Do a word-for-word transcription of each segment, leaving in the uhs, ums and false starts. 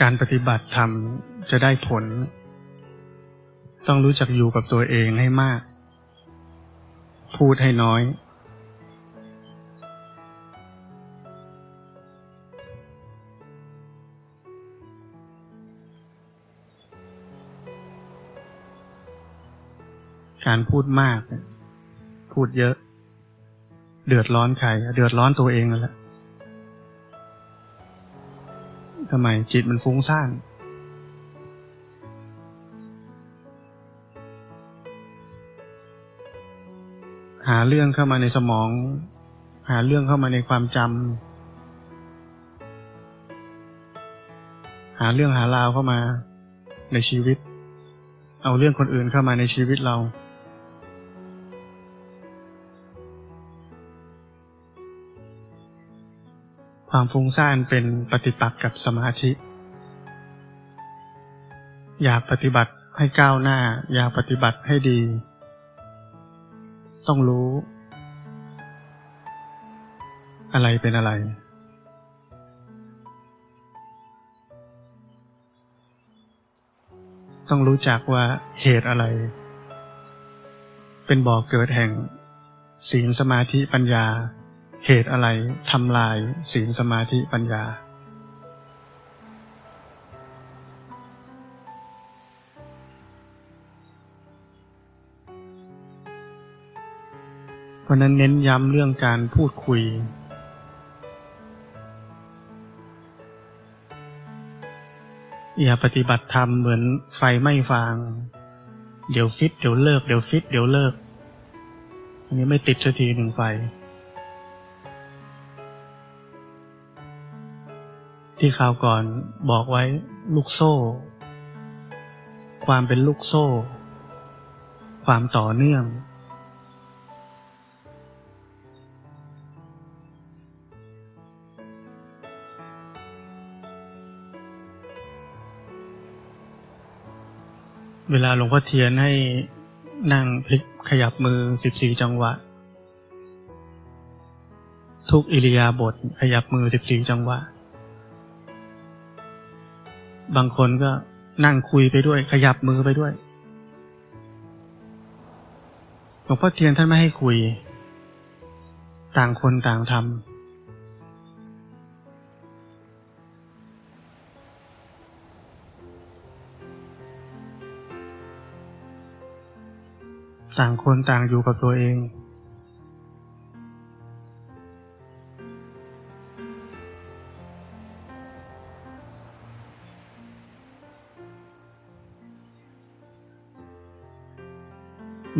การปฏิบัติธรรมจะได้ผลต้องรู้จักอยู่กับตัวเองให้มากพูดให้น้อยการพูดมากพูดเยอะเดือดร้อนใครเดือดร้อนตัวเองนั่นแหละทำไมจิตมันฟุ้งซ่านหาเรื่องเข้ามาในสมองหาเรื่องเข้ามาในความจำหาเรื่องหาราวเข้ามาในชีวิตเอาเรื่องคนอื่นเข้ามาในชีวิตเราความฟุ้งซ่านเป็นปฏิปักษ์กับสมาธิอยากปฏิบัติให้ก้าวหน้าอยากปฏิบัติให้ดีต้องรู้อะไรเป็นอะไรต้องรู้จักว่าเหตุอะไรเป็นบ่อเกิดแห่งศีลสมาธิปัญญาเหตุอะไรทำลายศีลสมาธิปัญญาเพราะนั้นเน้นย้ำเรื่องการพูดคุยอย่าปฏิบัติธรรมเหมือนไฟไหม้ฟางเดี๋ยวฟิตเดี๋ยวเลิกเดี๋ยวฟิตเดี๋ยวเลิกอันนี้ไม่ติดสักทีหนึ่งไฟที่ข่าวก่อนบอกไว้ลูกโซ่ความเป็นลูกโซ่ความต่อเนื่องเวลาหลวงพ่อเทียนให้นั่งพลิกขยับมือสิบสี่จังหวะทุกอิริยาบถขยับมือสิบสี่จังหวะบางคนก็นั่งคุยไปด้วยขยับมือไปด้วยหลวงพ่อเทียนท่านไม่ให้คุยต่างคนต่างทำต่างคนต่างอยู่กับตัวเอง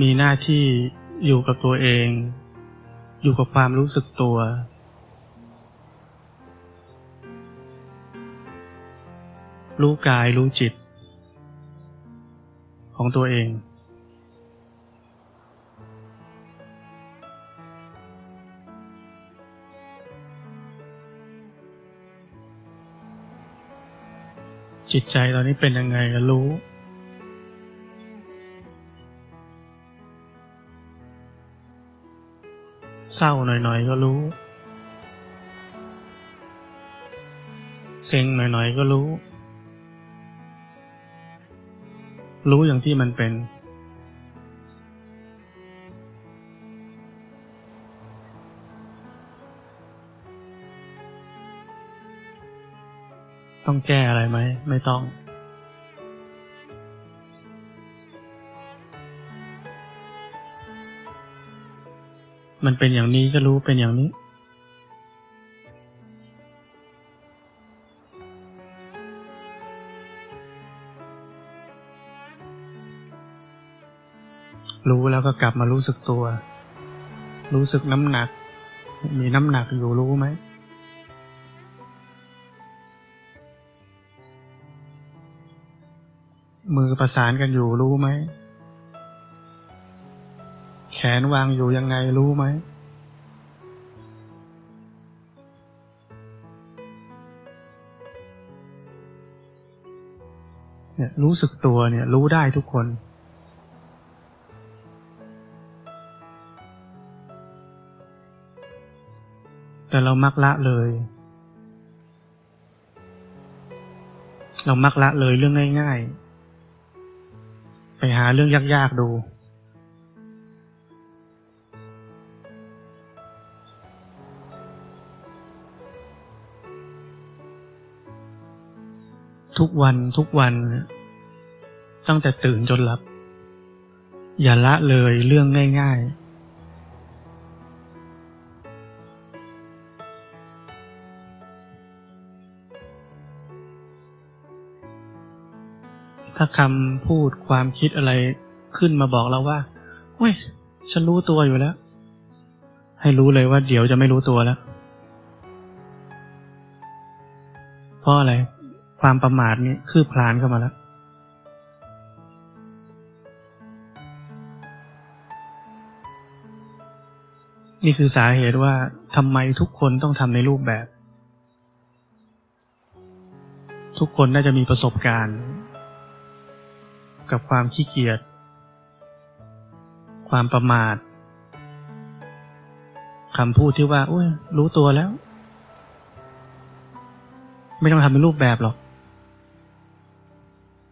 มีหน้าที่อยู่กับตัวเองอยู่กับความรู้สึกตัวรู้กายรู้จิตของตัวเองจิตใจตอนนี้เป็นยังไงก็รู้เศร้าหน่อยๆก็รู้เซ็งหน่อยๆก็รู้รู้อย่างที่มันเป็นต้องแก้อะไรไหมไม่ต้องมันเป็นอย่างนี้ก็รู้เป็นอย่างนี้รู้แล้วก็กลับมารู้สึกตัวรู้สึกน้ำหนักมีน้ำหนักอยู่รู้ไหมมือประสานกันอยู่รู้ไหมแขนวางอยู่ยังไงรู้ไหมเนี่ยรู้สึกตัวเนี่ยรู้ได้ทุกคนแต่เรามักละเลย เรามักละเลยเรื่องง่ายๆไปหาเรื่องยากๆดูทุกวันทุกวันตั้งแต่ตื่นจนหลับอย่าละเลยเรื่องง่ายๆถ้าคำพูดความคิดอะไรขึ้นมาบอกเราว่าเฮ้ยฉันรู้ตัวอยู่แล้วให้รู้เลยว่าเดี๋ยวจะไม่รู้ตัวแล้วเพราะอะไรความประมาทนี่คืบคลานเข้ามาแล้วนี่คือสาเหตุว่าทำไมทุกคนต้องทำในรูปแบบทุกคนน่าจะมีประสบการณ์กับความขี้เกียจความประมาทคำพูดที่ว่าโอ้ยรู้ตัวแล้วไม่ต้องทำเป็นรูปแบบหรอก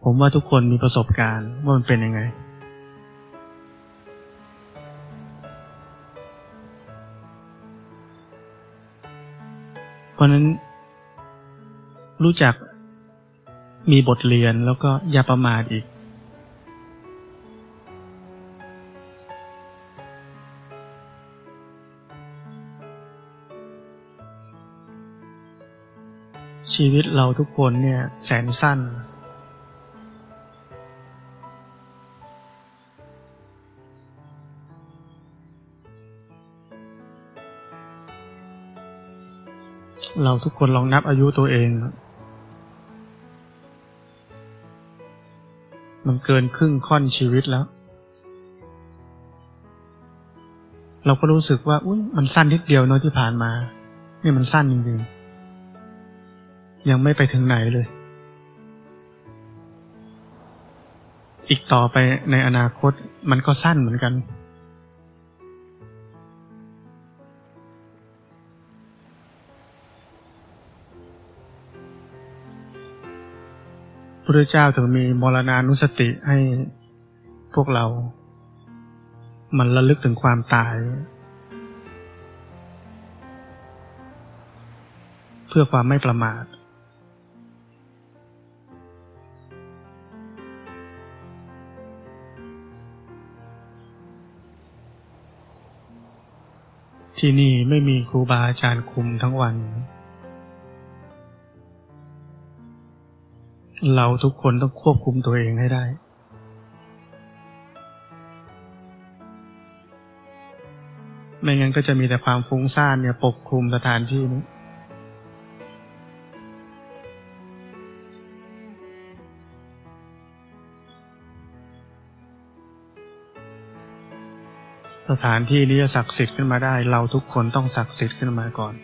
ผมว่าทุกคนมีประสบการณ์ว่ามันเป็นยังไงเพราะนั้นรู้จักมีบทเรียนแล้วก็อย่าประมาทอีกชีวิตเราทุกคนเนี่ยแสนสั้นเราทุกคนลองนับอายุตัวเองมันเกินครึ่งค่อนชีวิตแล้วเราก็รู้สึกว่าอุ๊ยมันสั้นนิดเดียวเนาะที่ผ่านมานี่มันสั้นจริงๆยังไม่ไปถึงไหนเลยอีกต่อไปในอนาคตมันก็สั้นเหมือนกันพระพุทธเจ้าถึงมีมรณานุสติให้พวกเรามันระลึกถึงความตายเพื่อความไม่ประมาทที่นี่ไม่มีครูบาอาจารย์คุมทั้งวันเราทุกคนต้องควบคุมตัวเองให้ได้ไม่งั้นก็จะมีแต่ความฟุ้งซ่านเนี่ยปกคลุมสถานที่นี้สถานที่นี้จะศักดิ์สิทธิ์ขึ้นมาได้เราทุกคนต้องศักดิ์สิทธิ์ขึ้นมาก่อน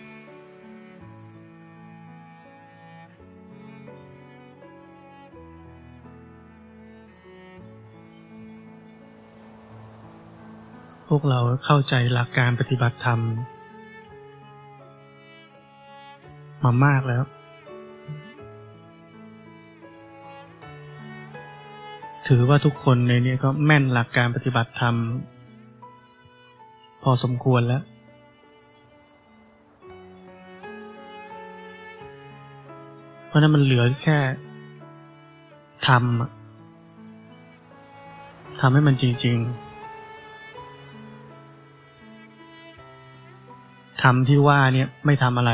พวกเราเข้าใจหลักการปฏิบัติธรรมมามากแล้วถือว่าทุกคนในนี้ก็แม่นหลักการปฏิบัติธรรมพอสมควรแล้วเพราะนั้นมันเหลือแค่ทำทำให้มันจริงๆทำที่ว่าเนี่ยไม่ทำอะไร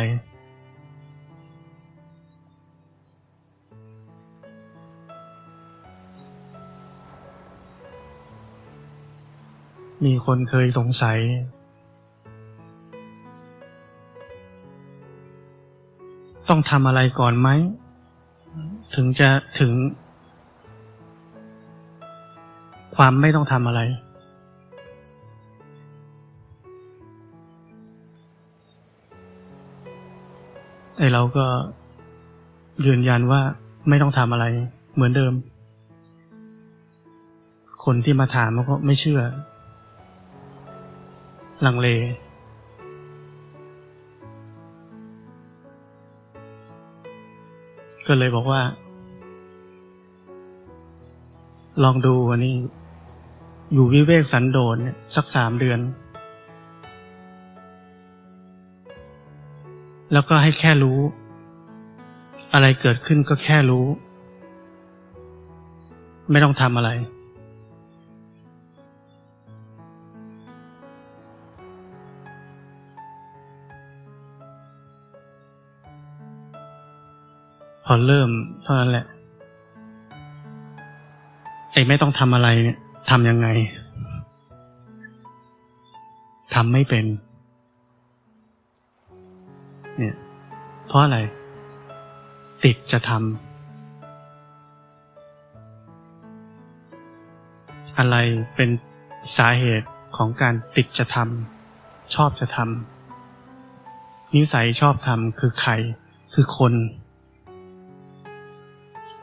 มีคนเคยสงสัยต้องทำอะไรก่อนไหมถึงจะถึงความไม่ต้องทำอะไรไอ้เราก็ยืนยันว่าไม่ต้องทำอะไรเหมือนเดิมคนที่มาถามเขาก็ไม่เชื่อลังเลก็เลยบอกว่า ลองดูวันนี้อยู่วิเวกสันโดษเนี่ยสักสามเดือนแล้วก็ให้แค่รู้อะไรเกิดขึ้นก็แค่รู้ไม่ต้องทำอะไรพอเริ่มเท่านั้นแหละไอ้ไม่ต้องทำอะไรเนี่ยทำยังไงทำไม่เป็นเนี่ยเพราะอะไรติดจะทำอะไรเป็นสาเหตุของการติดจะทำชอบจะทำนิสัยชอบทำคือใครคือคน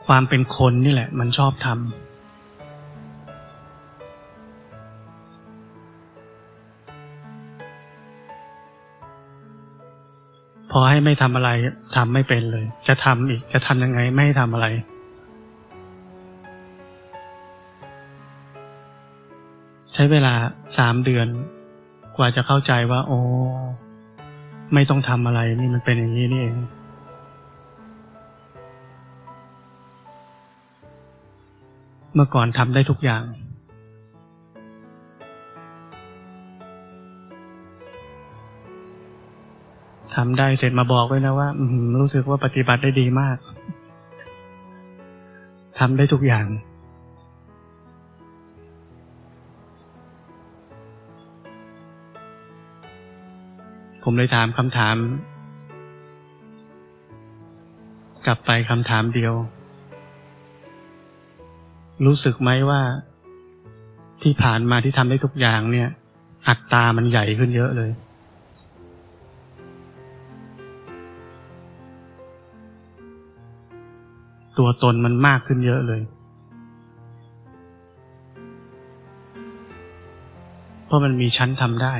ความเป็นคนนี่แหละมันชอบทำพอให้ไม่ทำอะไรทำไม่เป็นเลยจะทำอีกจะทำยังไงไม่ให้ทำอะไรใช้เวลาสามเดือนกว่าจะเข้าใจว่าโอ้ไม่ต้องทำอะไรนี่มันเป็นอย่างนี้นี่เองเมื่อก่อนทำได้ทุกอย่างทำได้เสร็จมาบอกด้วยนะว่ารู้สึกว่าปฏิบัติได้ดีมากทำได้ทุกอย่างผมเลยถามคำถามกลับไปคำถามเดียวรู้สึกไหมว่าที่ผ่านมาที่ทำได้ทุกอย่างเนี่ยอัตตามันใหญ่ขึ้นเยอะเลยตัวตนมันมากขึ้นเยอะเลยเพราะมันมีชั้นทำได้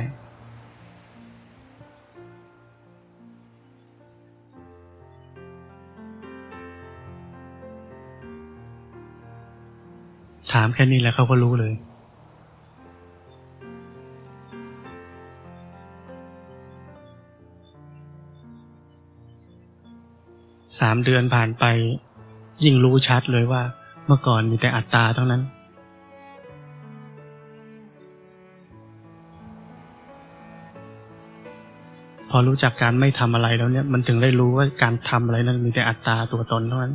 ถามแค่นี้แล้วเขาก็รู้เลยสามเดือนผ่านไปยิ่งรู้ชัดเลยว่าเมื่อก่อนมีแต่อัตตาเท่านั้นพอรู้จักการไม่ทำอะไรแล้วเนี่ยมันถึงได้รู้ว่าการทำอะไรนั้นมีแต่อัตตาตัวตนเท่านั้น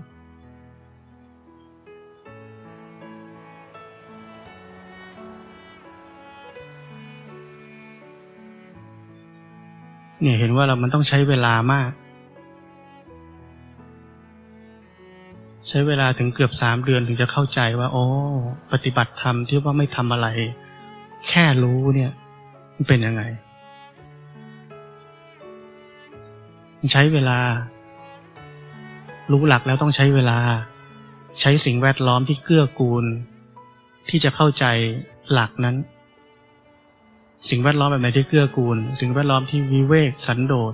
เนี่ยเห็นว่าเรามันต้องใช้เวลามากใช้เวลาถึงเกือบสามเดือนถึงจะเข้าใจว่าโอ้ปฏิบัติธรรมที่ว่าไม่ทำอะไรแค่รู้เนี่ยมันเป็นยังไงใช้เวลารู้หลักแล้วต้องใช้เวลาใช้สิ่งแวดล้อมที่เกื้อกูลที่จะเข้าใจหลักนั้นสิ่งแวดล้อมแบบไหนที่เกื้อกูลสิ่งแวดล้อมที่วิเวกสันโดษ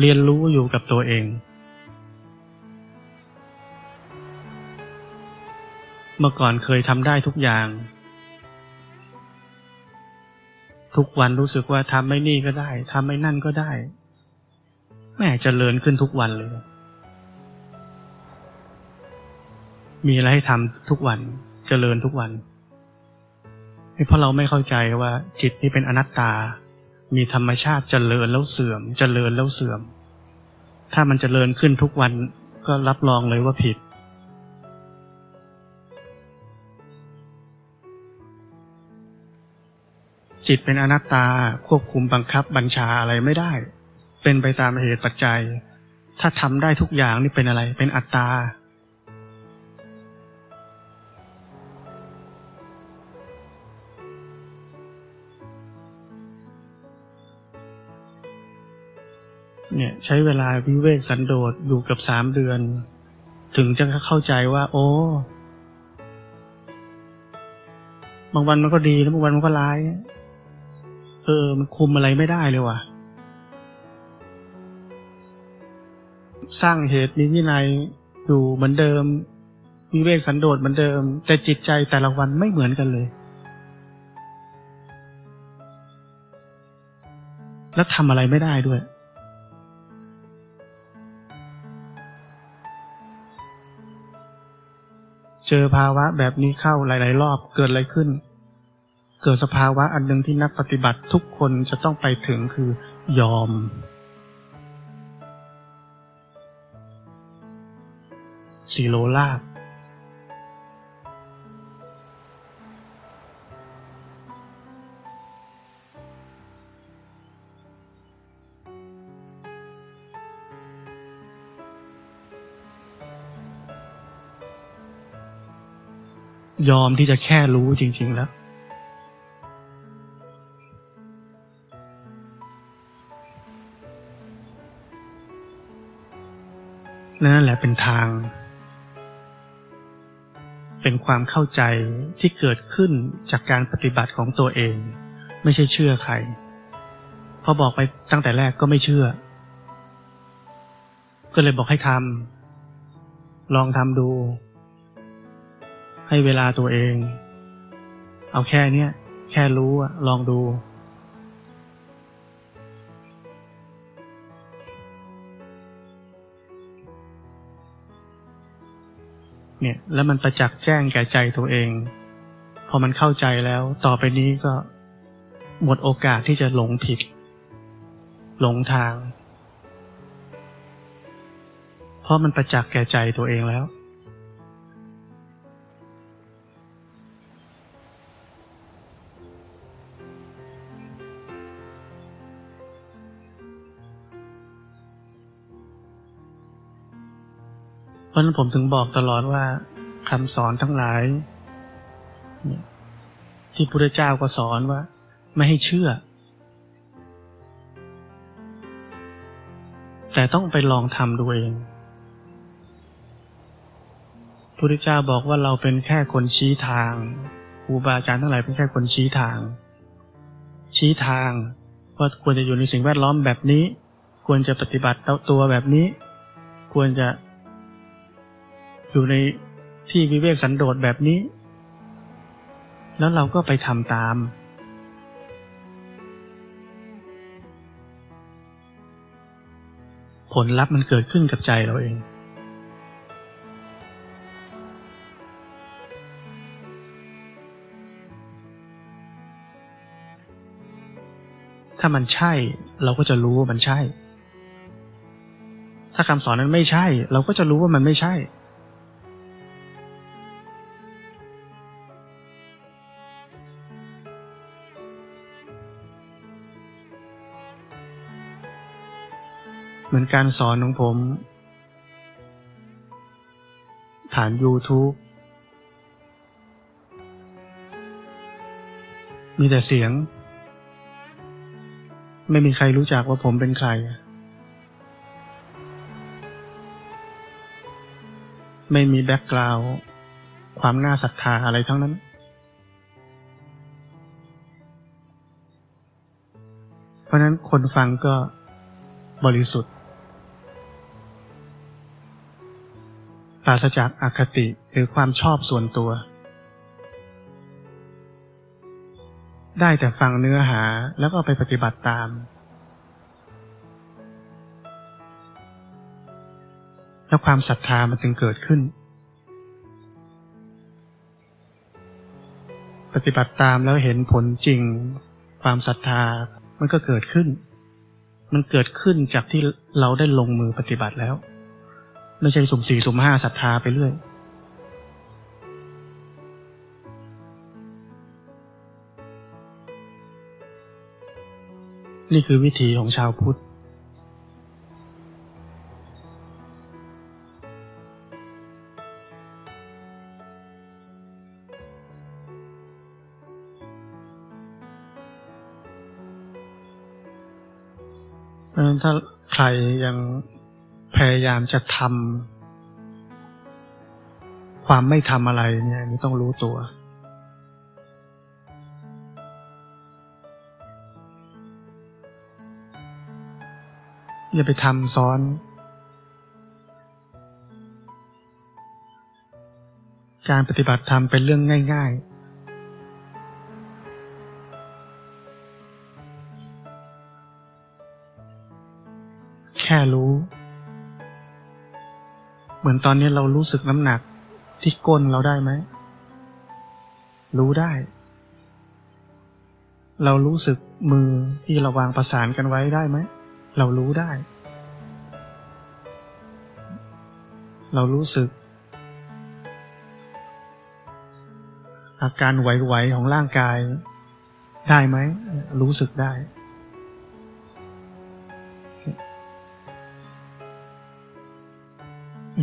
เรียนรู้อยู่กับตัวเองเมื่อก่อนเคยทำได้ทุกอย่างทุกวันรู้สึกว่าทำไม่นี่ก็ได้ทำไม่นั่นก็ได้แม่เจริญขึ้นทุกวันเลยมีอะไรให้ทำทุกวันเจริญทุกวันเพราะเราไม่เข้าใจว่าจิตนี่เป็นอนัตตามีธรรมชาติเจริญแล้วเสื่อมเจริญแล้วเสื่อมถ้ามันเจริญขึ้นทุกวันก็รับรองเลยว่าผิดจิตเป็นอนัตตาควบคุมบังคับบัญชาอะไรไม่ได้เป็นไปตามเหตุปัจจัยถ้าทำได้ทุกอย่างนี่เป็นอะไรเป็นอัตตาเนี่ยใช้เวลาวิเวกสันโดษอยู่กับสามเดือนถึงจะเข้าใจว่าโอ้บางวันมันก็ดีแล้วบางวันมันก็ร้ายเออมันคุมอะไรไม่ได้เลยว่ะสร้างเหตุมีวินัยอยู่เหมือนเดิม วิเวกสันโดษเหมือนเดิมแต่จิตใจแต่ละวันไม่เหมือนกันเลยและทำอะไรไม่ได้ด้วยเจอภาวะแบบนี้เข้าหลายๆรอบเกิดอะไรขึ้นเกิดสภาวะอันหนึ่งที่นักปฏิบัติทุกคนจะต้องไปถึงคือยอมสีโลลาภยอมที่จะแค่รู้จริงๆแล้วนั่นแหละเป็นทางเป็นความเข้าใจที่เกิดขึ้นจากการปฏิบัติของตัวเองไม่ใช่เชื่อใครพอบอกไปตั้งแต่แรกก็ไม่เชื่อก็เลยบอกให้ทำลองทำดูให้เวลาตัวเองเอาแค่เนี้ยแค่รู้ลองดูเนี่ยแล้วมันประจักษ์แจ้งแก่ใจตัวเองพอมันเข้าใจแล้วต่อไปนี้ก็หมดโอกาสที่จะหลงผิดหลงทางเพราะมันประจักษ์แก่ใจตัวเองแล้วเพราะนั้นผมถึงบอกตลอดว่าคำสอนทั้งหลายที่พระพุทธเจ้าก็สอนว่าไม่ให้เชื่อแต่ต้องไปลองทำดูเองพระพุทธเจ้าบอกว่าเราเป็นแค่คนชี้ทางครูบาอาจารย์ทั้งหลายเป็นแค่คนชี้ทางชี้ทางว่าควรจะอยู่ในสิ่งแวดล้อมแบบนี้ควรจะปฏิบัติตัวแบบนี้ควรจะอยู่ในที่วิเวกสันโดษแบบนี้แล้วเราก็ไปทำตามผลลัพธ์มันเกิดขึ้นกับใจเราเองถ้ามันใช่เราก็จะรู้ว่ามันใช่ถ้าคำสอนนั้นไม่ใช่เราก็จะรู้ว่ามันไม่ใช่เหมือนการสอนของผมผ่าน YouTube มีแต่เสียงไม่มีใครรู้จักว่าผมเป็นใครไม่มีแบ็คกราวด์ความน่าศรัทธาอะไรทั้งนั้นเพราะนั้นคนฟังก็บริสุทธิ์ปราศจากอคติหรือความชอบส่วนตัวได้แต่ฟังเนื้อหาแล้วก็ไปปฏิบัติตามแล้วความศรัทธามันถึงเกิดขึ้นปฏิบัติตามแล้วเห็นผลจริงความศรัทธามันก็เกิดขึ้นมันเกิดขึ้นจากที่เราได้ลงมือปฏิบัติแล้วไม่ใช่สุ่มสี่สุ่มห้าศรัทธาไปเรื่อยนี่คือวิถีของชาวพุทธถ้าใครยังพยายามจะทำความไม่ทำอะไรเนี่ยนี่ต้องรู้ตัวอย่าไปทำซ้อน การปฏิบัติธรรมเป็นเรื่องง่ายๆแค่รู้เหมือนตอนนี้เรารู้สึกน้ำหนักที่ก้นเราได้ไหมรู้ได้เรารู้สึกมือที่เราวางประสานกันไว้ได้ไหมเรารู้ได้เรารู้สึกอาการไหวๆของร่างกายได้ไหมรู้สึกได้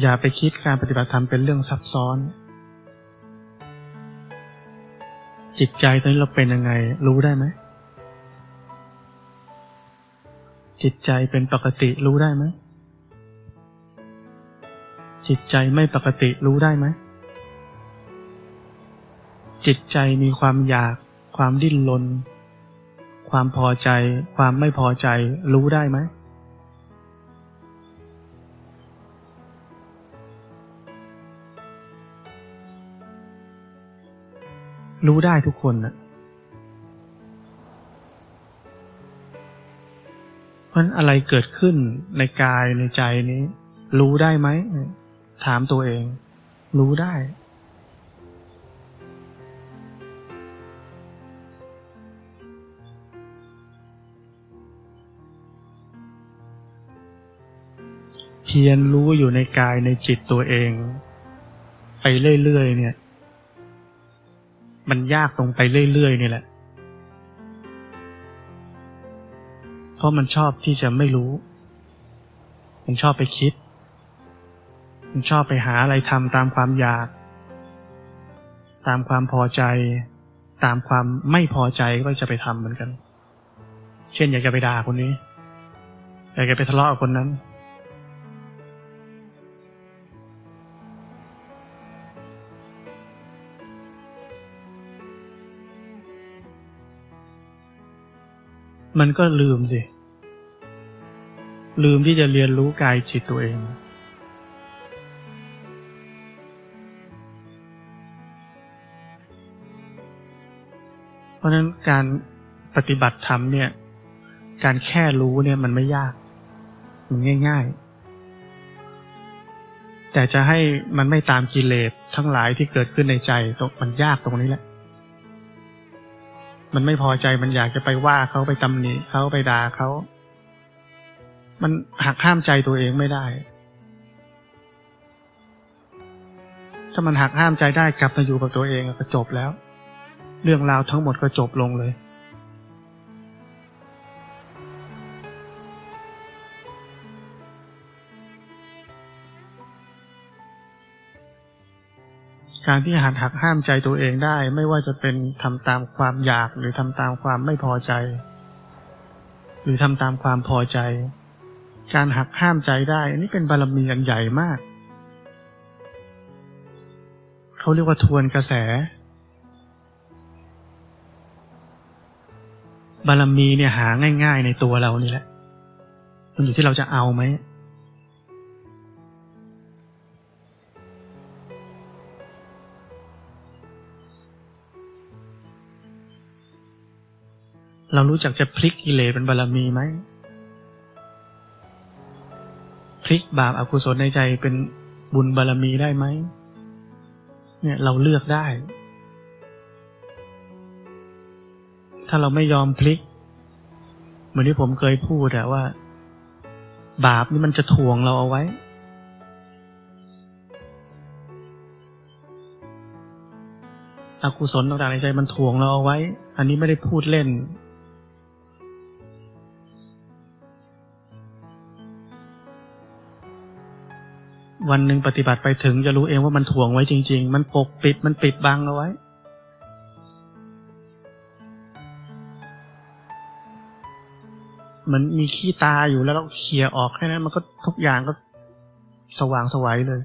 อย่าไปคิดการปฏิบัติธรรมเป็นเรื่องซับซ้อนจิตใจตอนนี้เราเป็นยังไงรู้ได้ไหมจิตใจเป็นปกติรู้ได้ไหมจิตใจไม่ปกติรู้ได้ไหมจิตใจมีความอยากความดิ้นรนความพอใจความไม่พอใจรู้ได้ไหมรู้ได้ทุกคนนะเพราะฉะนั้นอะไรเกิดขึ้นในกายในใจนี้รู้ได้ไหมถามตัวเองรู้ได้เพียรรู้อยู่ในกายในจิตตัวเองไปเรื่อยๆเนี่ยมันยากตรงไปเรื่อยๆนี่แหละเพราะมันชอบที่จะไม่รู้มันชอบไปคิดมันชอบไปหาอะไรทำตามความอยากตามความพอใจตามความไม่พอใจก็จะไปทำเหมือนกันเช่นอยากจะไปด่าคนนี้อยากจะไปทะเลาะกับคนนั้นมันก็ลืมสิลืมที่จะเรียนรู้กายจิตตัวเองเพราะนั้นการปฏิบัติธรรมเนี่ยการแค่รู้เนี่ยมันไม่ยากมันง่ายๆแต่จะให้มันไม่ตามกิเลสทั้งหลายที่เกิดขึ้นในใจมันยากตรงนี้แหละมันไม่พอใจมันอยากจะไปว่าเขาไปตำหนิเขาไปด่าเขามันหักห้ามใจตัวเองไม่ได้ถ้ามันหักห้ามใจได้กลับมาอยู่กับตัวเองก็จบแล้วเรื่องราวทั้งหมดก็จบลงเลยการที่หัดหักห้ามใจตัวเองได้ไม่ว่าจะเป็นทำตามความอยากหรือทำตามความไม่พอใจหรือทำตามความพอใจการหักห้ามใจได้อันนี้เป็นบารมีอันใหญ่มากเขาเรียกว่าทวนกระแสบารมีเนี่ยหาง่ายๆในตัวเรานี่แหละมันอยู่ที่เราจะเอาไหมเรารู้จักจะพลิกกิเลสเป็นบารมีไหมพลิกบาปอกุศลในใจเป็นบุญบารมีได้ไหมเนี่ยเราเลือกได้ถ้าเราไม่ยอมพลิกเหมือนที่ผมเคยพูดอะว่าบาปนี่มันจะถ่วงเราเอาไว้อกุศลต่างๆในใจมันถ่วงเราเอาไว้อันนี้ไม่ได้พูดเล่นวันหนึ่งปฏิบัติไปถึงจะรู้เองว่ามันถ่วงไว้จริงๆมันปกปิดมันปิดบังเอาไว้มันมีขี้ตาอยู่แล้วเราเขี่ยออกแค่นั้นมันก็ทุกอย่างก็สว่างสวยเลย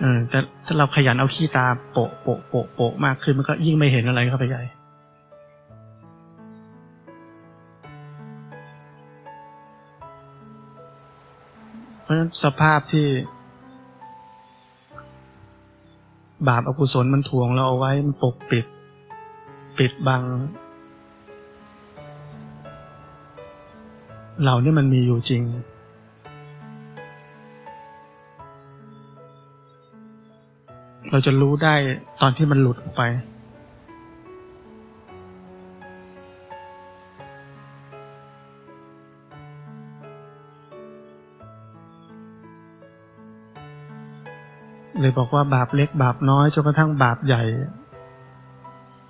เออแต่ถ้าเราขยันเอาขี้ตาโปะโปะโปะโปะมากขึ้นมันก็ยิ่งไม่เห็นอะไรเข้าไปใหญ่เพราะฉะนั้นสภาพที่ บาปอกุศลมันถ่วงเราเอาไว้มันปกปิดปิดบังเราเนี่ยมันมีอยู่จริงเราจะรู้ได้ตอนที่มันหลุดออกไปเลยบอกว่าบาปเล็กบาปน้อยจนกระทั่งบาปใหญ่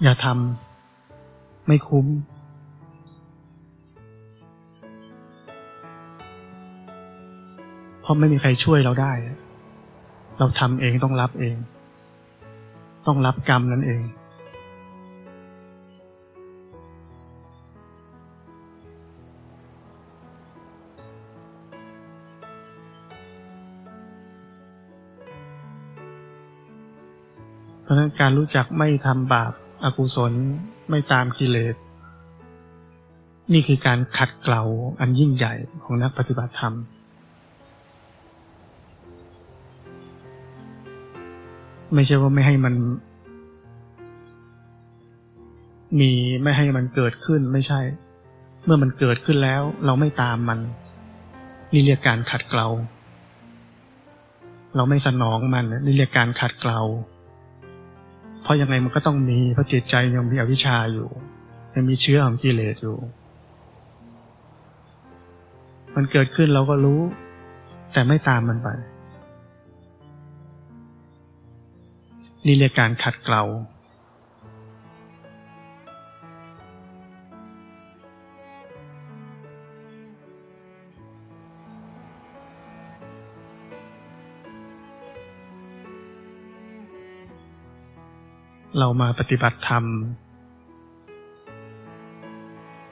อย่าทำไม่คุ้มเพราะไม่มีใครช่วยเราได้เราทำเองต้องรับเองต้องรับกรรมนั่นเองเพราะฉะนั้นการรู้จักไม่ทำบาปอกุศลไม่ตามกิเลสนี่คือการขัดเกลาอันยิ่งใหญ่ของนักปฏิบัติธรรมไม่ใช่ว่าไม่ให้มันมีไม่ให้มันเกิดขึ้นไม่ใช่เมื่อมันเกิดขึ้นแล้วเราไม่ตามมันนี่เรียกการขัดเกลาเราไม่สนองมันนี่เรียกการขัดเกลาเพราะยังไงมันก็ต้องมีเพราะจิตใจยังมีอวิชชาอยู่ยังมีเชื้อของกิเลสอยู่มันเกิดขึ้นเราก็รู้แต่ไม่ตามมันไปนี่เรียกการขัดเกลาเรามาปฏิบัติธรรม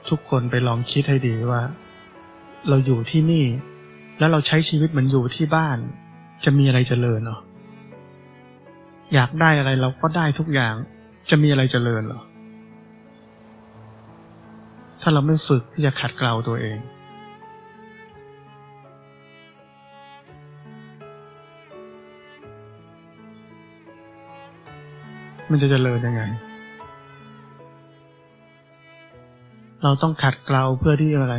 ทุกคนไปลองคิดให้ดีว่าเราอยู่ที่นี่แล้วเราใช้ชีวิตเหมือนอยู่ที่บ้านจะมีอะไรเจริญเหรออยากได้อะไรเราก็ได้ทุกอย่างจะมีอะไรเจริญเหรอถ้าเราไม่ฝึกที่จะขัดเกลาตัวเองมันจะเจริญยังไงเราต้องขัดเกลาเพื่อที่อะไร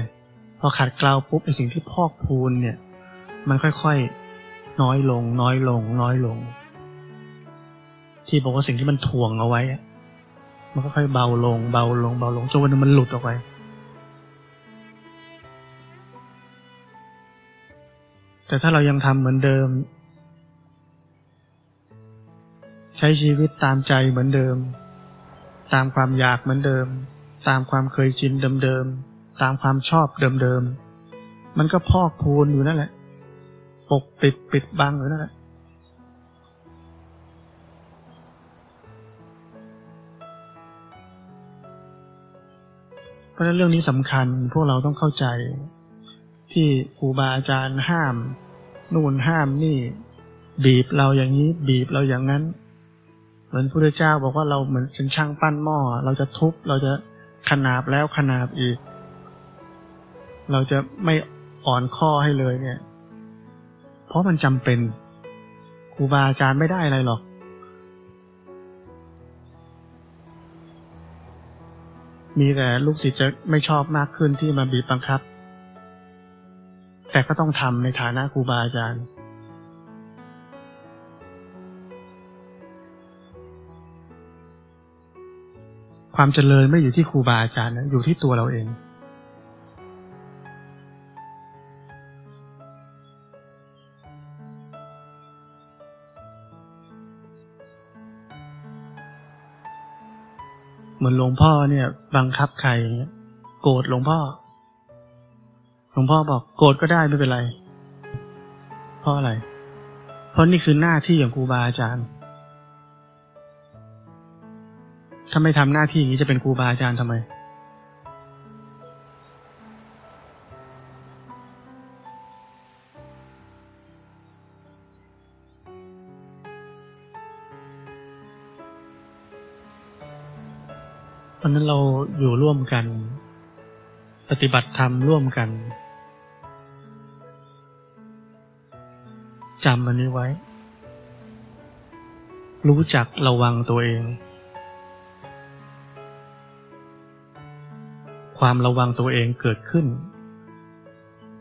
พอขัดเกลาปุ๊บไอ้สิ่งที่พอกพูนเนี่ยมันค่อยๆน้อยลงน้อยลงน้อยลงที่บอกว่าสิ่งที่มันถ่วงเอาไว้มันค่อยๆเบาลงเบาลงเบาลงจนวันนึงมันหลุดออกไปแต่ถ้าเรายังทำเหมือนเดิมใช้ชีวิตตามใจเหมือนเดิมตามความอยากเหมือนเดิมตามความเคยชินเดิมๆตามความชอบเดิมๆมันก็พอกพูนอยู่นั่นแหละปกปิดปิดบังอยู่นั่นแหละเพราะฉะนั้นเรื่องนี้สำคัญพวกเราต้องเข้าใจที่ครูบาอาจารย์ห้ามนู่นห้ามนี่บีบเราอย่างนี้บีบเราอย่างนั้นเหมือนพระพุทธเจ้าบอกว่าเราเหมือนเป็นช่างปั้นหม้อเราจะทุบเราจะขนาบแล้วขนาบอีกเราจะไม่อ่อนข้อให้เลยเนี่ยเพราะมันจำเป็นครูบาอาจารย์ไม่ได้อะไรหรอกมีแต่ลูกศิษย์จะไม่ชอบมากขึ้นที่มาบีบบังคับแต่ก็ต้องทำในฐานะครูบาอาจารย์ความเจริญไม่อยู่ที่ครูบาอาจารย์นะอยู่ที่ตัวเราเองเหมือนหลวงพ่อเนี่ยบังคับใครโกรธหลวงพ่อหลวงพ่อบอกโกรธก็ได้ไม่เป็นไรเพราะอะไรเพราะนี่คือหน้าที่ของครูบาอาจารย์ถ้าไม่ทำหน้าที่อย่างนี้จะเป็นครูบาอาจารย์ทำไมเพราะนั้นเราอยู่ร่วมกันปฏิบัติธรรมร่วมกันจำมันนี้ไว้ รู้จักระวังตัวเองความระวังตัวเองเกิดขึ้น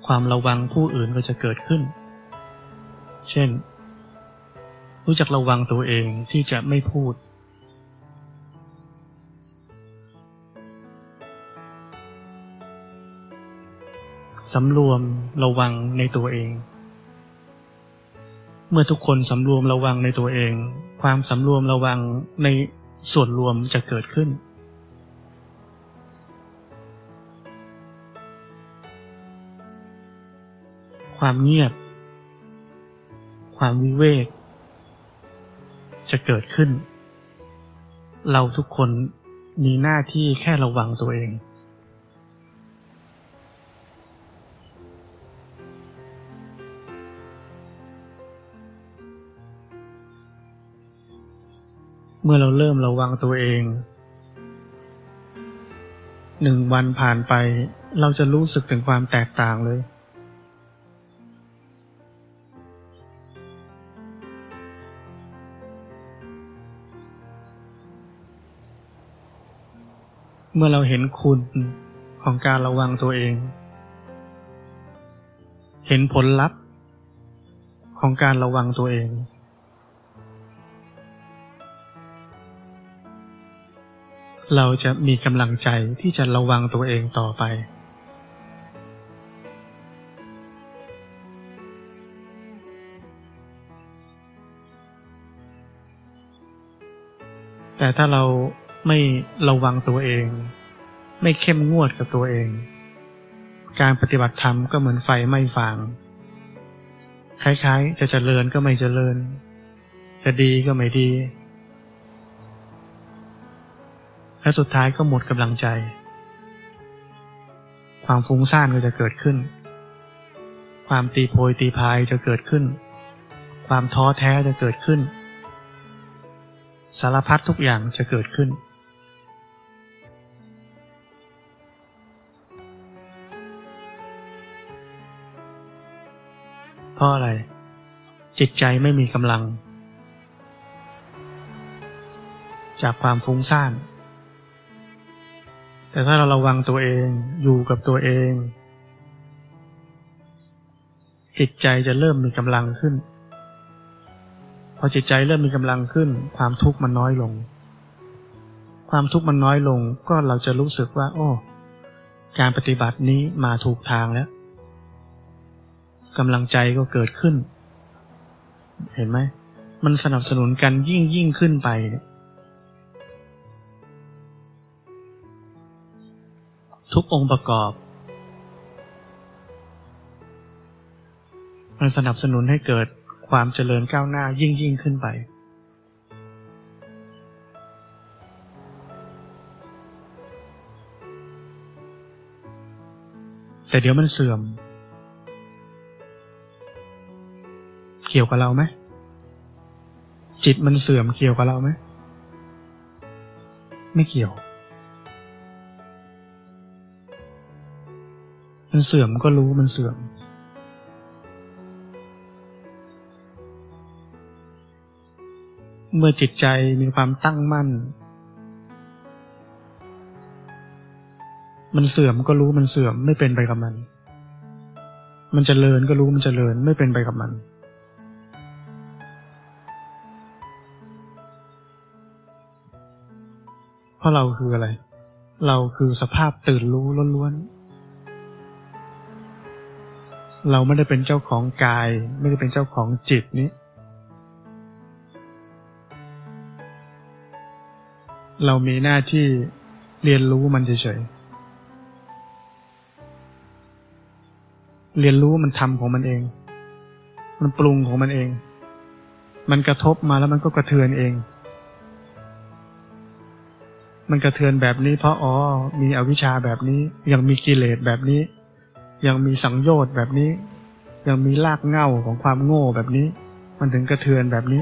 ความระวังผู้อื่นก็จะเกิดขึ้นเช่นรู้จักระวังตัวเองที่จะไม่พูดสำรวมระวังในตัวเองเมื่อทุกคนสำรวมระวังในตัวเองความสำรวมระวังในส่วนรวมจะเกิดขึ้นความเงียบความวิเวกจะเกิดขึ้นเราทุกคนมีหน้าที่แค่ระวังตัวเองเมื่อเราเริ่มระวังตัวเองหนึ่งวันผ่านไปเราจะรู้สึกถึงความแตกต่างเลยเมื่อเราเห็นคุณของการระวังตัวเองเห็นผลลัพธ์ของการระวังตัวเองเราจะมีกำลังใจที่จะระวังตัวเองต่อไปแต่ถ้าเราไม่ระวังตัวเองไม่เข้มงวดกับตัวเองการปฏิบัติธรรมก็เหมือนไฟไหม้ฟางคล้ายๆจะเจริญก็ไม่เจริญจะดีก็ไม่ดีและสุดท้ายก็หมดกำลังใจความฟุ้งซ่านก็จะเกิดขึ้นความตีโพยตีพายจะเกิดขึ้นความท้อแท้จะเกิดขึ้นสารพัดทุกอย่างจะเกิดขึ้นเพราะอะไรจิตใจไม่มีกำลังจากความฟุ้งซ่านแต่ถ้าเราระวังตัวเองอยู่กับตัวเองจิตใจจะเริ่มมีกำลังขึ้นพอจิตใจเริ่มมีกำลังขึ้นความทุกข์มันน้อยลงความทุกข์มันน้อยลงก็เราจะรู้สึกว่าโอ้การปฏิบัตินี้มาถูกทางแล้วกำลังใจก็เกิดขึ้นเห็นไหมมันสนับสนุนกันยิ่งยิ่งขึ้นไปทุกองค์ประกอบมันสนับสนุนให้เกิดความเจริญก้าวหน้ายิ่งยิ่งขึ้นไปแต่เดี๋ยวมันเสื่อมเกี่ยวกับเราไหมจิตมันเสื่อมเกี่ยวกับเราไหมไม่เกี่ยวมันเสื่อมก็รู้มันเสื่อมเมื่อจิตใจมีความตั้งมั่นมันเสื่อมก็รู้มันเสื่อมไม่เป็นไปกับมันมันเจริญก็รู้มันเจริญไม่เป็นไปกับมันเพราะเราคืออะไรเราคือสภาพตื่นรู้ล้วนๆเราไม่ได้เป็นเจ้าของกายไม่ได้เป็นเจ้าของจิตนี้เรามีหน้าที่เรียนรู้มันเฉยๆเรียนรู้มันทำของมันเองมันปรุงของมันเองมันกระทบมาแล้วมันก็กระเทือนเองมันกระเทือนแบบนี้เพราะอ๋อมีอวิชชาแบบนี้ยังมีกิเลสแบบนี้ยังมีสังโยชน์แบบนี้ยังมีรากเหง้าของความโง่แบบนี้มันถึงกระเทือนแบบนี้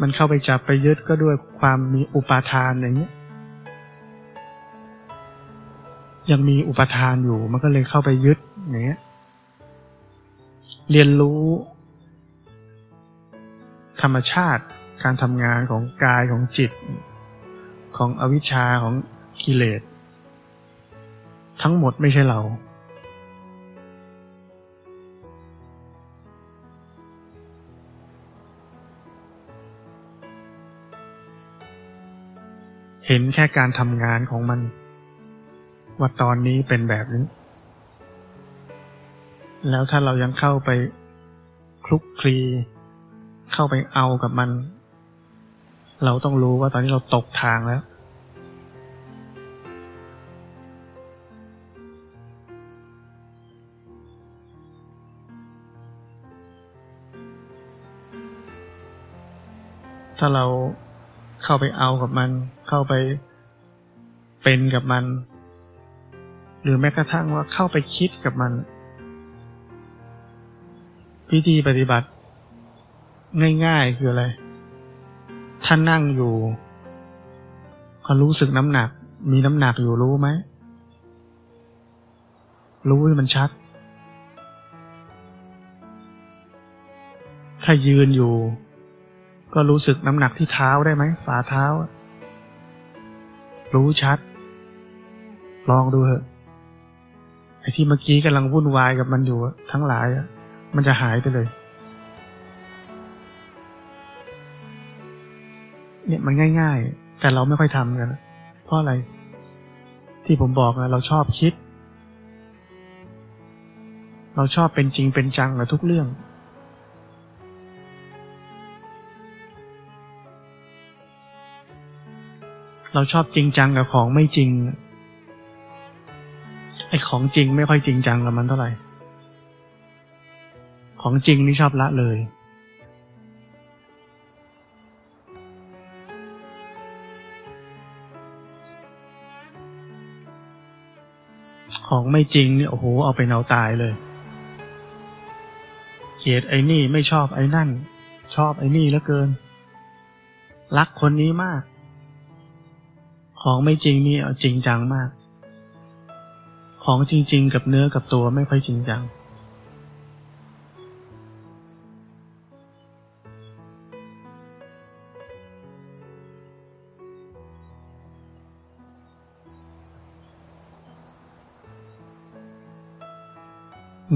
มันเข้าไปจับไปยึดก็ด้วยความมีอุปาทานอย่างนี้ยังมีอุปาทานอยู่มันก็เลยเข้าไปยึดอย่างนี้เรียนรู้ ธรรมชาติการทำงานของกายของจิตของอวิชชาของกิเลสทั้งหมดไม่ใช่เราเห็นแค่การทำงานของมันว่าตอนนี้เป็นแบบนี้แล้วถ้าเรายังเข้าไปคลุกคลีเข้าไปเอากับมันเราต้องรู้ว่าตอนนี้เราตกทางแล้วถ้าเราเข้าไปเอากับมันเข้าไปเป็นกับมันหรือแม้กระทั่งว่าเข้าไปคิดกับมันวิธีปฏิบัติง่ายๆคืออะไรถ้านั่งอยู่ก็รู้สึกน้ำหนักมีน้ำหนักอยู่รู้ไหมรู้ให้มันชัดถ้ายืนอยู่ก็รู้สึกน้ำหนักที่เท้าได้ไหมฝ่าเท้ารู้ชัดลองดูเถอะไอ้ที่เมื่อกี้กำลังวุ่นวายกับมันอยู่ทั้งหลายมันจะหายไปเลยเนี่ยมันง่ายๆแต่เราไม่ค่อยทำกันเพราะอะไรที่ผมบอกนะเราชอบคิดเราชอบเป็นจริงเป็นจังกับทุกเรื่องเราชอบจริงจังกับของไม่จริงไอ้ของจริงไม่ค่อยจริงจังกับมันเท่าไหร่ของจริงนี่ชอบละเลยของไม่จริงนี่โอ้โหเอาไปเอาตายเลยเกลียดไอ้นี่ไม่ชอบไอ้นั่นชอบไอ้นี่เหลือเกินรักคนนี้มากของไม่จริงนี่เอาจริงจังมากของจริงๆกับเนื้อกับตัวไม่ค่อยจริงจัง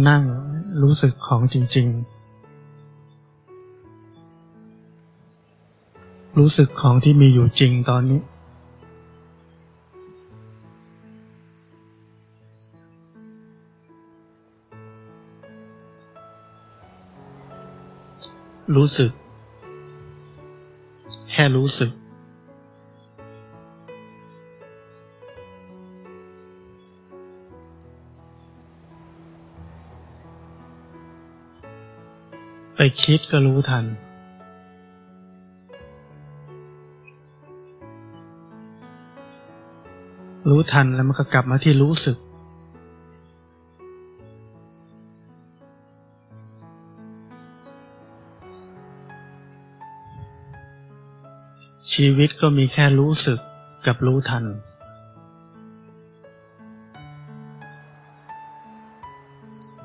นั่งรู้สึกของจริงๆรู้สึกของที่มีอยู่จริงตอนนี้รู้สึกแค่รู้สึกไปคิดก็รู้ทันรู้ทันแล้วมันก็กลับมาที่รู้สึกชีวิตก็มีแค่รู้สึกกับรู้ทัน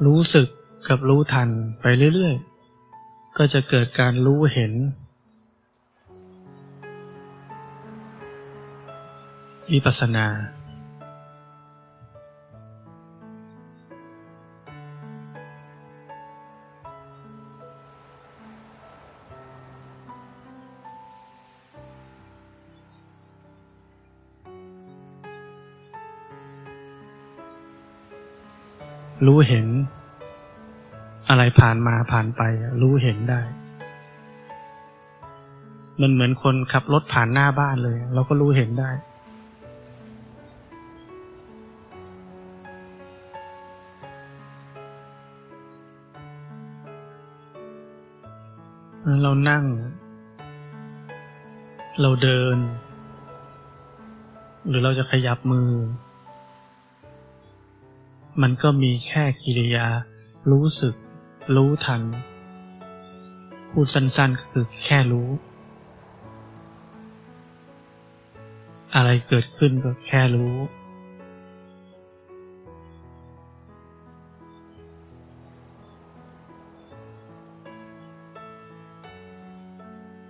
รู้สึกกับรู้ทันไปเรื่อยๆก็จะเกิดการรู้เห็นวิปัสสนารู้เห็นอะไรผ่านมาผ่านไปรู้เห็นได้มันเหมือนคนขับรถผ่านหน้าบ้านเลยเราก็รู้เห็นได้เรานั่งเราเดินหรือเราจะขยับมือมันก็มีแค่กิริยารู้สึกรู้ทันพูดสั้นๆก็คือแค่รู้อะไรเกิดขึ้นก็แค่รู้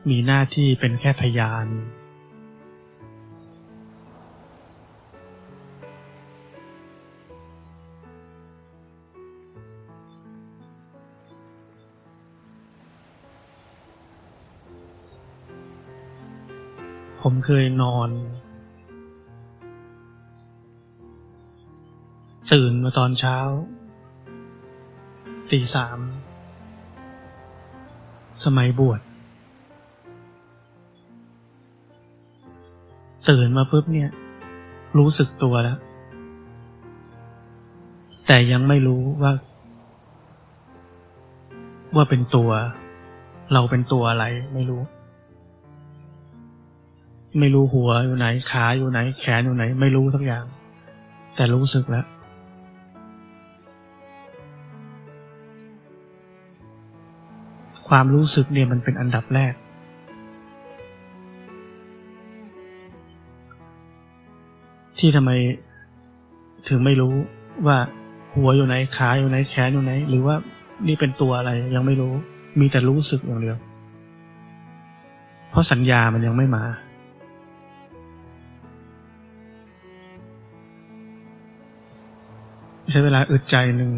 มีหน้าที่เป็นแค่พยานผมเคยนอนตื่นมาตอนเช้าตีสามสมัยบวชตื่นมาปุ๊บเนี่ยรู้สึกตัวแล้วแต่ยังไม่รู้ว่าว่าเป็นตัวเราเป็นตัวอะไรไม่รู้ไม่รู้หัวอยู่ไหนขาอยู่ไหนแขนอยู่ไหนไม่รู้สักอย่างแต่รู้สึกแล้วความรู้สึกเนี่ยมันเป็นอันดับแรกที่ทำไมถึงไม่รู้ว่าหัวอยู่ไหนขาอยู่ไหนแขนอยู่ไหนหรือว่านี่เป็นตัวอะไรยังไม่รู้มีแต่รู้สึกอย่างเดียวเพราะสัญญามันยังไม่มาใช้เวลาอึดใจหนึ่ง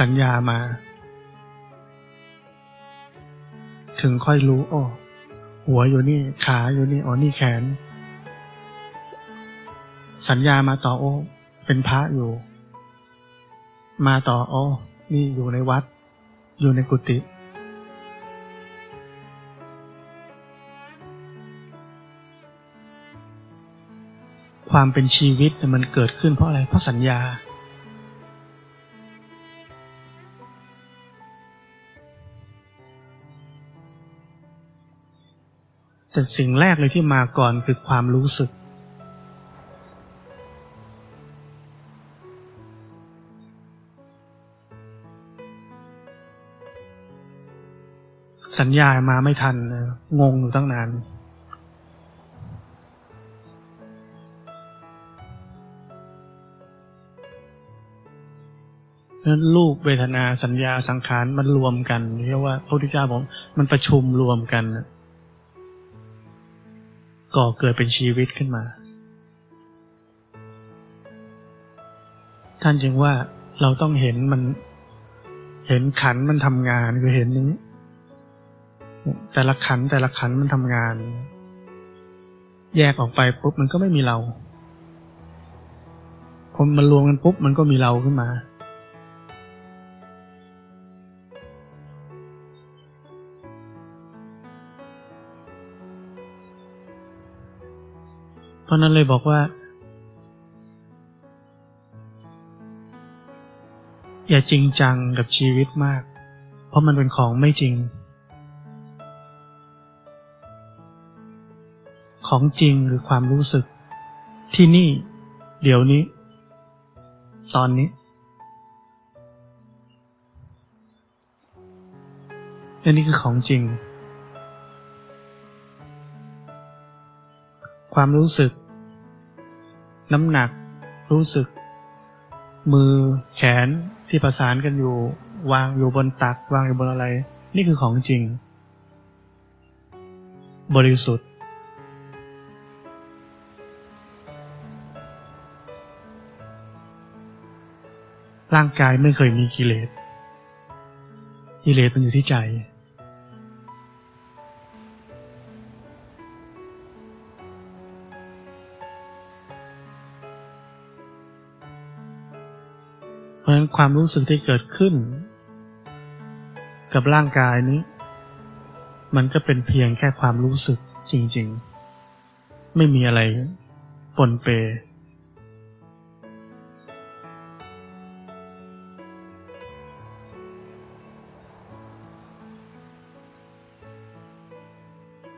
สัญญามาถึงค่อยรู้อ๋อหัวอยู่นี่ขาอยู่นี่อ๋อนี่แขนสัญญามาต่อโอ้เป็นพระอยู่มาต่อโอ้นี่อยู่ในวัดอยู่ในกุฏิความเป็นชีวิตมันเกิดขึ้นเพราะอะไรเพราะสัญญาแต่สิ่งแรกเลยที่มาก่อนคือความรู้สึกสัญญามาไม่ทันงงอยู่ตั้งนานนั้นรูปเวทนาสัญญาสังขารมันรวมกันเรียกว่าพระพุทธเจ้าบอกมันประชุมรวมกันก่อเกิดเป็นชีวิตขึ้นมาท่านจึงว่าเราต้องเห็นมันเห็นขันธ์มันทำงานคือเห็นนี้แต่ละขันธ์แต่ละขันธ์มันทำงานแยกออกไปปุ๊บมันก็ไม่มีเราพอมันรวมกันปุ๊บมันก็มีเราขึ้นมาเพราะนั้นเลยบอกว่าอย่าจริงจังกับชีวิตมากเพราะมันเป็นของไม่จริงของจริงคือความรู้สึกที่นี่เดี๋ยวนี้ตอนนี้อันนี้คือของจริงความรู้สึกน้ำหนักรู้สึกมือแขนที่ประสานกันอยู่วางอยู่บนตักวางอยู่บนอะไรนี่คือของจริงบริสุทธิ์ร่างกายไม่เคยมีกิเลสกิเลสมันอยู่ที่ใจเพราะฉะนั้นความรู้สึกที่เกิดขึ้นกับร่างกายนี้มันก็เป็นเพียงแค่ความรู้สึกจริงๆไม่มีอะไรปนเป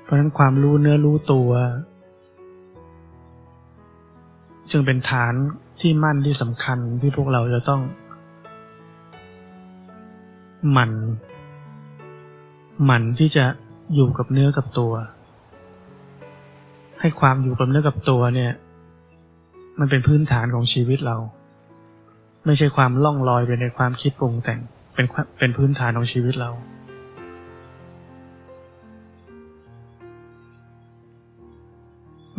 เพราะฉะนั้นความรู้เนื้อรู้ตัวจึงเป็นฐานที่มั่นที่สำคัญที่พวกเราจะต้องหมั่นหมั่นที่จะอยู่กับเนื้อกับตัวให้ความอยู่กับเนื้อกับตัวเนี่ยมันเป็นพื้นฐานของชีวิตเราไม่ใช่ความล่องลอยไปในความคิดปรุงแต่งเป็นเป็นพื้นฐานของชีวิตเรา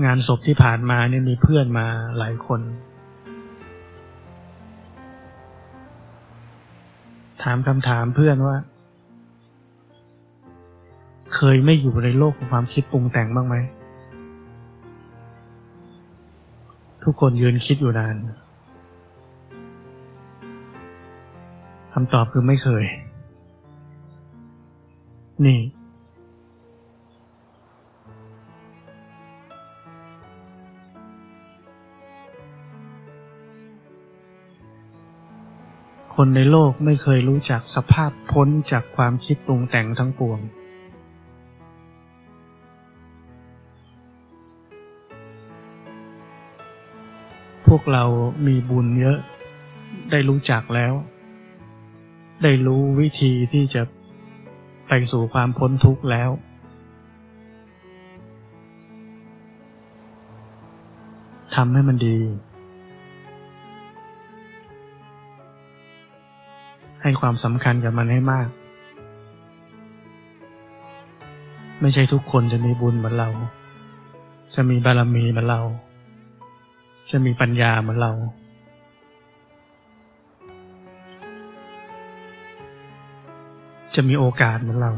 งานศพที่ผ่านมาเนี่ยมีเพื่อนมาหลายคนถามคำถามเพื่อนว่าเคยไม่อยู่ในโลกของความคิดปรุงแต่งบ้างไหมทุกคนยืนคิดอยู่นานคำตอบคือไม่เคยนี่คนในโลกไม่เคยรู้จักสภาพพ้นจากความคิดปรุงแต่งทั้งปวงพวกเรามีบุญเยอะได้รู้จักแล้วได้รู้วิธีที่จะไปสู่ความพ้นทุกข์แล้วทำให้มันดีให้ความสำคัญกับมันให้มากไม่ใช่ทุกคนจะมีบุญเหมือนเราจะมีบารมีเหมือนเราจะมีปัญญาเหมือนเราจะมีโอกาสเหมือนเรา